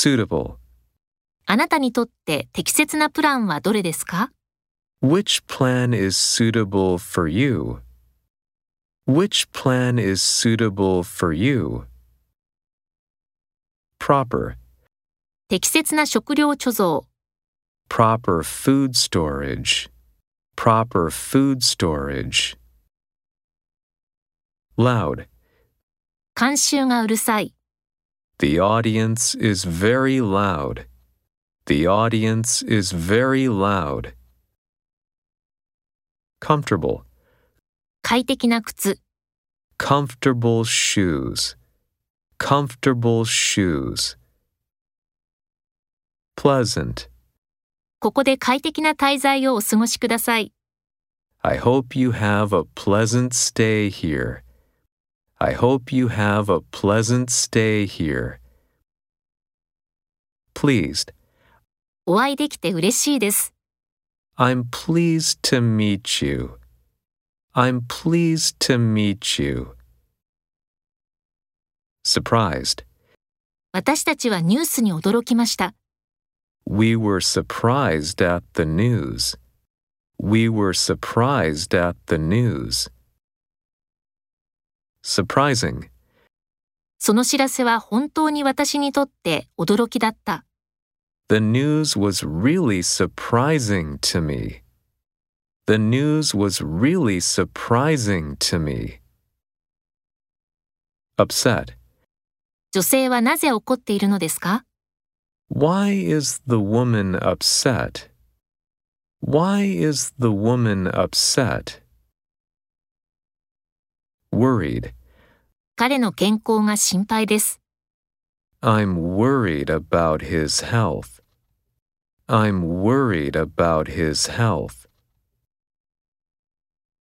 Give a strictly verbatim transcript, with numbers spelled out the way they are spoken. suitable? あなたにとって適切なプランはどれですか? Which plan is suitable for you? Which plan is suitable for you? Proper 適切な食料貯蔵 Proper food storage Proper food storage Loud 観衆がうるさい The audience is very loud The audience is very loud Comfortable 快適な靴 Comfortable shoes Comfortable shoes. Pleasant. ここで快適な滞在をお過ごしください。I hope you have a pleasant stay here. I hope you have a pleasant stay here. Pleased. お会いできて嬉しいです。I'm pleased to meet you. I'm pleased to meet you.Surprised. 私たちはニュースに驚きました。We were surprised at the news. We were surprised at the news. Surprising. その知らせは本当に私にとって驚きだった。The news was really surprising to me. The news was really surprising to me. Upset.女性はなぜ怒っているのですか? Why is the woman upset? Why is the woman upset? Worried. 彼の健康が心配です。I'm worried about his health. I'm worried about his health.